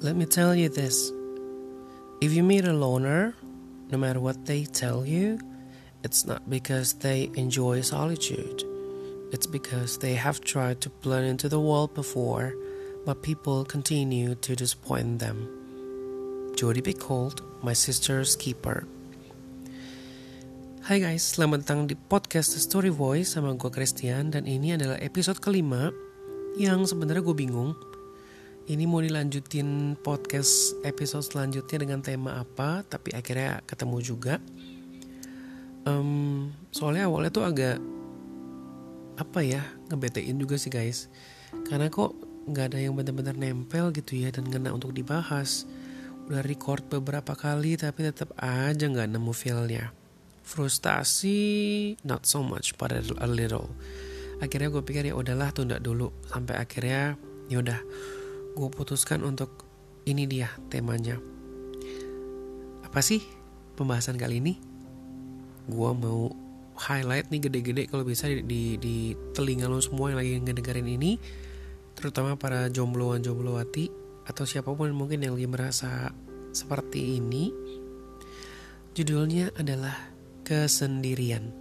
Let me tell you this. If you meet a loner, no matter what they tell you, it's not because they enjoy solitude. It's because they have tried to blend into the world before, but people continue to disappoint them. Jodi Picoult, My Sister's Keeper. Hai guys, selamat datang di podcast Story Voice sama gue Christian. Dan ini adalah episode kelima yang sebenarnya gue bingung. Ini mau dilanjutin podcast episode selanjutnya dengan tema apa, tapi akhirnya ketemu juga. Soalnya awalnya tuh agak ngebetein juga sih guys, karena kok gak ada yang benar-benar nempel gitu ya dan ngena untuk dibahas. Udah record beberapa kali tapi tetap aja gak nemu feelnya. Frustasi not so much but a little. Akhirnya gue pikir ya udahlah, tunda dulu. Sampai akhirnya yaudah, gue putuskan untuk ini dia temanya. Apa sih pembahasan kali ini? Gue mau highlight nih gede-gede kalau bisa di telinga lo semua yang lagi ngedengerin ini, terutama para jombloan-jomblowati atau siapapun mungkin yang lagi merasa seperti ini. Judulnya adalah kesendirian.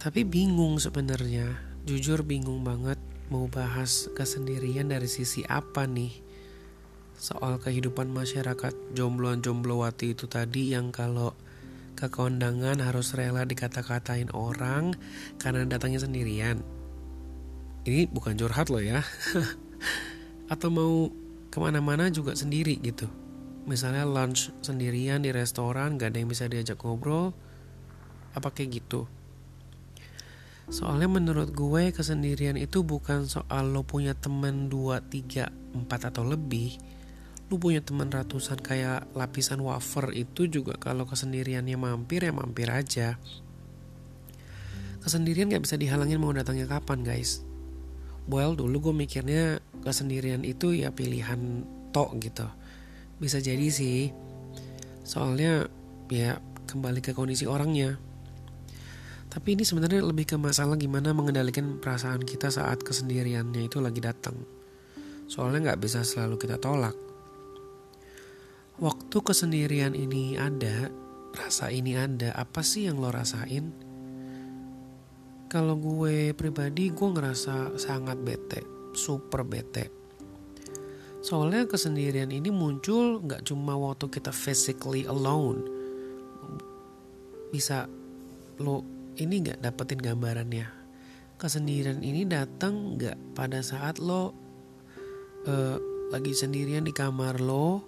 Tapi bingung sebenarnya, jujur bingung banget mau bahas kesendirian dari sisi apa nih. Soal kehidupan masyarakat jombloan-jomblowati itu tadi yang kalau ke kondangan harus rela dikata-katain orang karena datangnya sendirian. Ini bukan curhat loh ya. Atau mau kemana-mana juga sendiri gitu. Misalnya lunch sendirian di restoran, gak ada yang bisa diajak ngobrol. Apa kayak gitu. Soalnya menurut gue kesendirian itu bukan soal lo punya teman 2, 3, 4 atau lebih. Lu punya teman ratusan kayak lapisan wafer itu juga kalau kesendiriannya mampir ya mampir aja. Kesendirian gak bisa dihalangin mau datangnya kapan guys. Well, dulu gue mikirnya kesendirian itu ya pilihan tok gitu. Bisa jadi sih. Soalnya ya kembali ke kondisi orangnya. Tapi ini sebenarnya lebih ke masalah gimana mengendalikan perasaan kita saat kesendiriannya itu lagi datang. Soalnya gak bisa selalu kita tolak. Waktu kesendirian ini ada, rasa ini ada, apa sih yang lo rasain? Kalau gue pribadi, gue ngerasa sangat bete, super bete. Soalnya kesendirian ini muncul gak cuma waktu kita physically alone. Bisa lo ini gak dapetin gambarannya. Kesendirian ini datang gak pada saat lo lagi sendirian di kamar lo,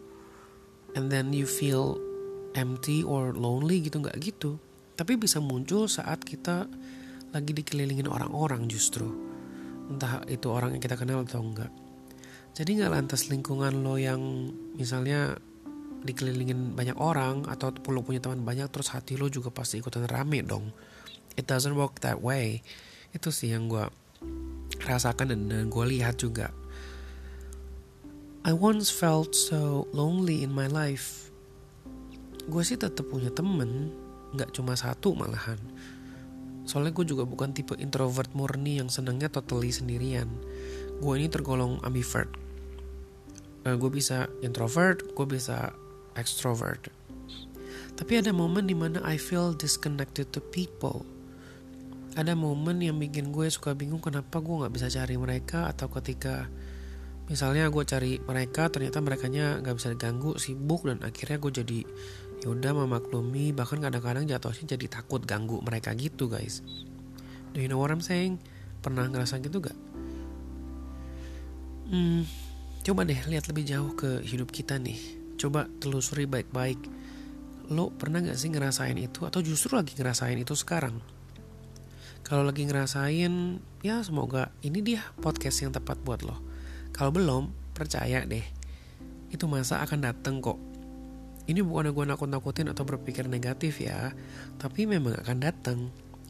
and then you feel empty or lonely gitu, gak gitu. Tapi bisa muncul saat kita lagi dikelilingin orang-orang justru. Entah itu orang yang kita kenal atau enggak. Jadi gak lantas lingkungan lo yang misalnya dikelilingin banyak orang atau lo punya teman banyak terus hati lo juga pasti ikutan rame dong. It doesn't work that way. Itu sih yang gue rasakan dan gue lihat juga. I once felt so lonely in my life. Gue sih tetap punya temen, gak cuma satu malahan. Soalnya gue juga bukan tipe introvert murni yang senangnya totally sendirian. Gue ini tergolong ambivert. Gue bisa introvert, gue bisa extrovert. Tapi ada momen dimana I feel disconnected to people. Ada momen yang bikin gue suka bingung kenapa gue gak bisa cari mereka, atau ketika misalnya gue cari mereka, ternyata merekanya gak bisa diganggu, sibuk, dan akhirnya gue jadi yaudah memaklumi, bahkan kadang-kadang jatuhnya jadi takut ganggu mereka gitu guys. Do you know what I'm saying? Pernah ngerasa gitu gak? Coba deh lihat lebih jauh ke hidup kita nih. Coba telusuri baik-baik. Lo pernah gak sih ngerasain itu? Atau justru lagi ngerasain itu sekarang? Kalau lagi ngerasain, ya semoga ini dia podcast yang tepat buat lo. Kalau belum, percaya deh, itu masa akan datang kok. Ini bukan gue nakut-nakutin atau berpikir negatif ya, tapi memang akan datang.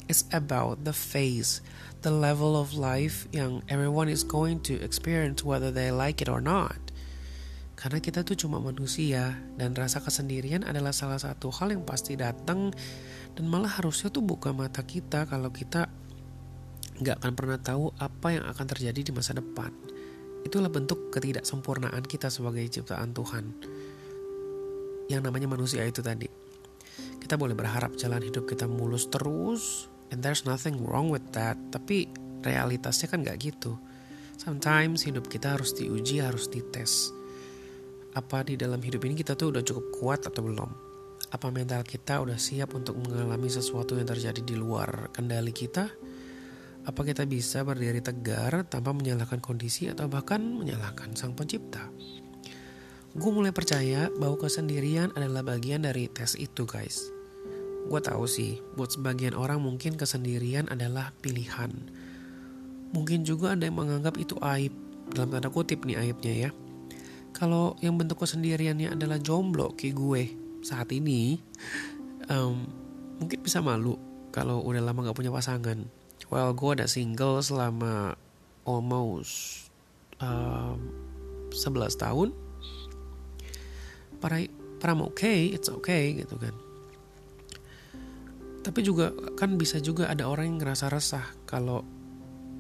It's about the phase, the level of life yang everyone is going to experience whether they like it or not. Karena kita tuh cuma manusia, dan rasa kesendirian adalah salah satu hal yang pasti datang, dan malah harusnya tuh buka mata kita kalau kita gak akan pernah tahu apa yang akan terjadi di masa depan. Itulah bentuk ketidaksempurnaan kita sebagai ciptaan Tuhan. Yang namanya manusia itu tadi. Kita boleh berharap jalan hidup kita mulus terus, and there's nothing wrong with that. Tapi realitasnya kan gak gitu. Sometimes hidup kita harus diuji, harus dites. Apa di dalam hidup ini kita tuh udah cukup kuat atau belum? Apa mental kita udah siap untuk mengalami sesuatu yang terjadi di luar kendali kita? Apa kita bisa berdiri tegar tanpa menyalahkan kondisi atau bahkan menyalahkan Sang Pencipta? Gue mulai percaya bahwa kesendirian adalah bagian dari tes itu, guys. Gue tahu sih, buat sebagian orang mungkin kesendirian adalah pilihan. Mungkin juga ada yang menganggap itu aib, dalam tanda kutip nih aibnya ya. Kalau yang bentuk kesendiriannya adalah jomblo kayak gue saat ini, mungkin bisa malu kalau udah lama gak punya pasangan. Well, gue udah single selama almost 11 tahun. I'm okay, it's okay gitu kan. Tapi juga kan bisa juga ada orang yang ngerasa resah kalau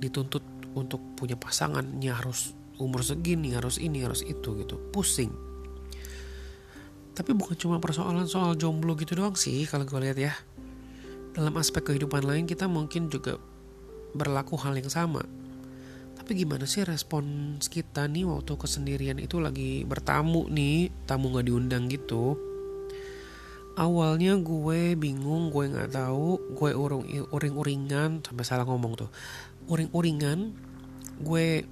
dituntut untuk punya pasangannya harus umur segini, harus ini, harus itu gitu. Pusing. Tapi bukan cuma persoalan soal jomblo gitu doang sih kalau gue lihat ya. Dalam aspek kehidupan lain kita mungkin juga berlaku hal yang sama. Tapi gimana sih respons kita nih waktu kesendirian itu lagi bertamu nih, tamu gak diundang gitu. Awalnya gue bingung, gue gak tahu, gue uring-uringan, sampai salah ngomong tuh. Uring-uringan, gue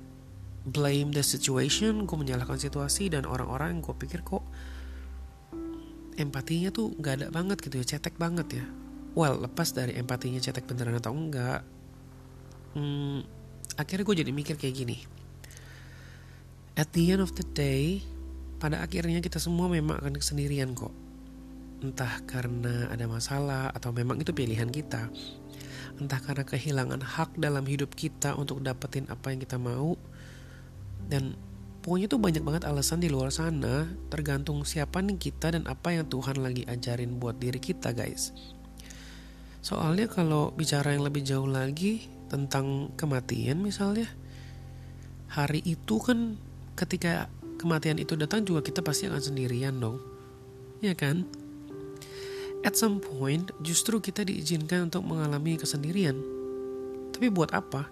blame the situation, gue menyalahkan situasi, dan orang-orang yang gue pikir kok empatinya tuh gak ada banget gitu ya, cetek banget ya. Well, lepas dari empatinya cetek beneran atau enggak, akhirnya gue jadi mikir kayak gini. At the end of the day, pada akhirnya kita semua memang akan kesendirian kok. Entah karena ada masalah atau memang itu pilihan kita. Entah karena kehilangan hak dalam hidup kita untuk dapetin apa yang kita mau. Dan pokoknya tuh banyak banget alasan di luar sana, tergantung siapa nih kita dan apa yang Tuhan lagi ajarin buat diri kita, guys. Soalnya kalau bicara yang lebih jauh lagi tentang kematian misalnya, hari itu kan ketika kematian itu datang juga kita pasti akan sendirian dong, ya kan? At some point justru kita diizinkan untuk mengalami kesendirian. Tapi buat apa?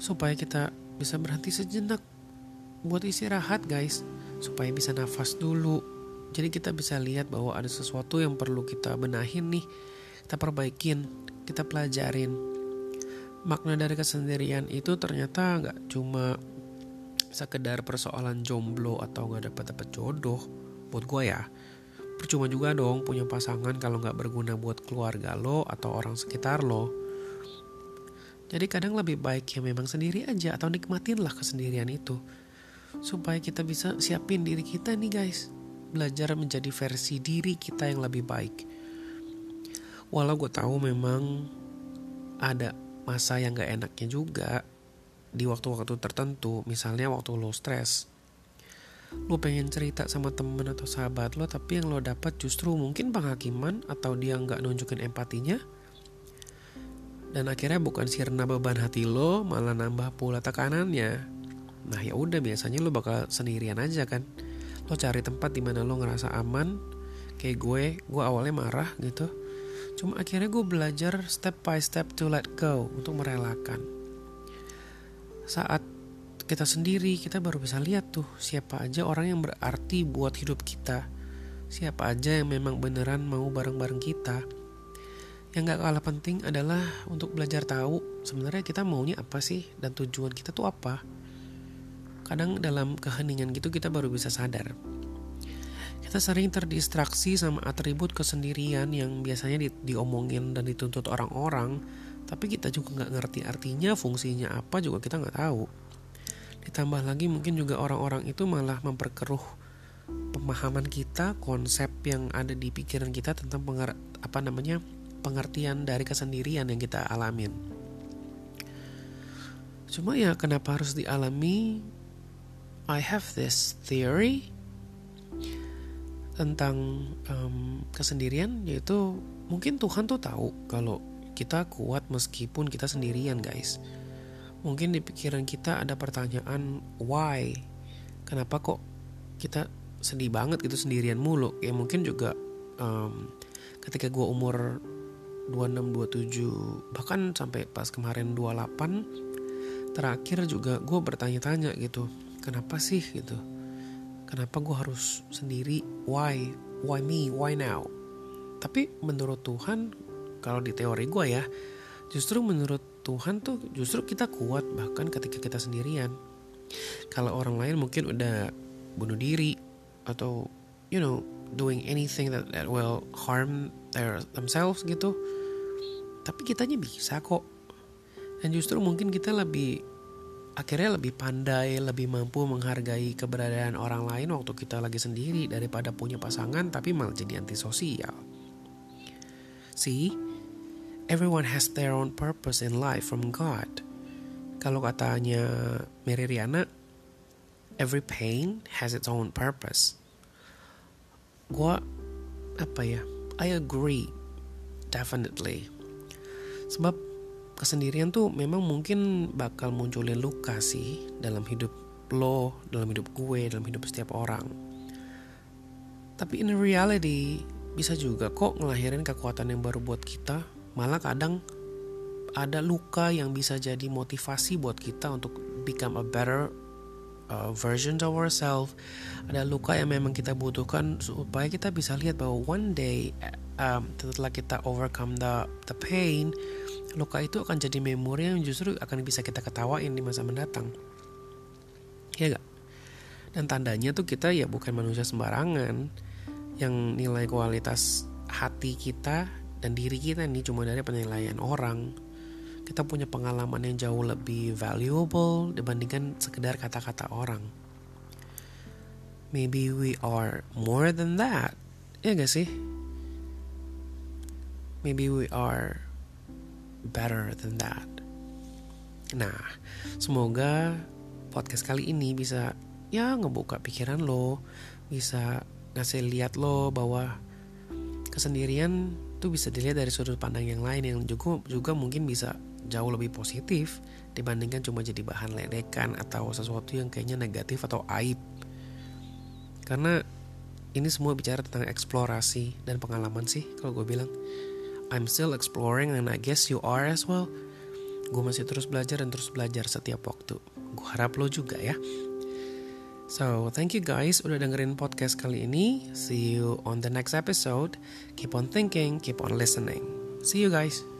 Supaya kita bisa berhenti sejenak, buat istirahat, guys. Supaya bisa nafas dulu. Jadi kita bisa lihat bahwa ada sesuatu yang perlu kita benahin nih, kita perbaikin, kita pelajarin. Makna dari kesendirian itu ternyata gak cuma sekedar persoalan jomblo atau gak dapat jodoh. Buat gue ya, percuma juga dong punya pasangan kalau gak berguna buat keluarga lo atau orang sekitar lo. Jadi kadang lebih baik ya memang sendiri aja, atau nikmatinlah kesendirian itu, supaya kita bisa siapin diri kita nih, guys. Belajar menjadi versi diri kita yang lebih baik. Walau gue tahu memang ada masa yang gak enaknya juga di waktu-waktu tertentu. Misalnya waktu lo stres, lo pengen cerita sama temen atau sahabat lo, tapi yang lo dapat justru mungkin penghakiman atau dia gak nunjukin empatinya. Dan akhirnya bukan sirna beban hati lo, malah nambah pula tekanannya. Nah ya udah, biasanya lo bakal sendirian aja kan. Lo cari tempat dimana lo ngerasa aman. Kayak gue awalnya marah gitu, cuma akhirnya gue belajar step by step to let go, untuk merelakan. Saat kita sendiri, kita baru bisa lihat tuh siapa aja orang yang berarti buat hidup kita, siapa aja yang memang beneran mau bareng-bareng kita. Yang gak kalah penting adalah untuk belajar tahu sebenarnya kita maunya apa sih, dan tujuan kita tuh apa. Kadang dalam keheningan gitu kita baru bisa sadar. Kita sering terdistraksi sama atribut kesendirian yang biasanya diomongin dan dituntut orang-orang, tapi kita juga gak ngerti artinya, fungsinya apa juga kita gak tahu. Ditambah lagi mungkin juga orang-orang itu malah memperkeruh pemahaman kita, konsep yang ada di pikiran kita tentang pengertian dari kesendirian yang kita alamin. Cuma ya kenapa harus dialami? I have this theory tentang kesendirian, yaitu mungkin Tuhan tuh tahu kalau kita kuat meskipun kita sendirian, guys. Mungkin di pikiran kita ada pertanyaan why? Kenapa kok kita sedih banget gitu sendirian mulu? Ya mungkin juga ketika gue umur 26, 27, bahkan sampai pas kemarin 28 terakhir juga gue bertanya-tanya gitu, kenapa sih gitu? Kenapa gue harus sendiri? Why? Why me? Why now? Tapi menurut Tuhan, kalau di teori gue ya, justru menurut Tuhan tuh justru kita kuat bahkan ketika kita sendirian. Kalau orang lain mungkin udah bunuh diri atau you know doing anything that will harm themselves gitu. Tapi kitanya bisa kok. Dan justru mungkin kita akhirnya lebih pandai, lebih mampu menghargai keberadaan orang lain waktu kita lagi sendiri daripada punya pasangan tapi malah jadi antisosial. See? Everyone has their own purpose in life from God. Kalau katanya Mary Riana, every pain has its own purpose. I agree, definitely. Sebab kesendirian tuh memang mungkin bakal munculin luka sih dalam hidup lo, dalam hidup gue, dalam hidup setiap orang. Tapi in reality, bisa juga kok ngelahirin kekuatan yang baru buat kita. Malah kadang ada luka yang bisa jadi motivasi buat kita untuk become a better version of ourselves. Ada luka yang memang kita butuhkan supaya kita bisa lihat bahwa one day setelah kita overcome the pain, luka itu akan jadi memori yang justru akan bisa kita ketawain di masa mendatang. Ya gak? Dan tandanya tuh kita ya bukan manusia sembarangan yang nilai kualitas hati kita dan diri kita ini cuma dari penilaian orang. Kita punya pengalaman yang jauh lebih valuable dibandingkan sekedar kata-kata orang. Maybe we are more than that. Ya gak sih? Maybe we are better than that. Nah, semoga podcast kali ini bisa ya ngebuka pikiran lo. Bisa ngasih lihat lo bahwa kesendirian itu bisa dilihat dari sudut pandang yang lain yang juga mungkin bisa jauh lebih positif dibandingkan cuma jadi bahan ledekan atau sesuatu yang kayaknya negatif atau aib. Karena ini semua bicara tentang eksplorasi dan pengalaman sih kalau gue bilang. I'm still exploring and I guess you are as well. Gue masih terus belajar dan terus belajar setiap waktu. Gue harap lo juga ya. So, thank you guys udah dengerin podcast kali ini. See you on the next episode. Keep on thinking, keep on listening. See you guys.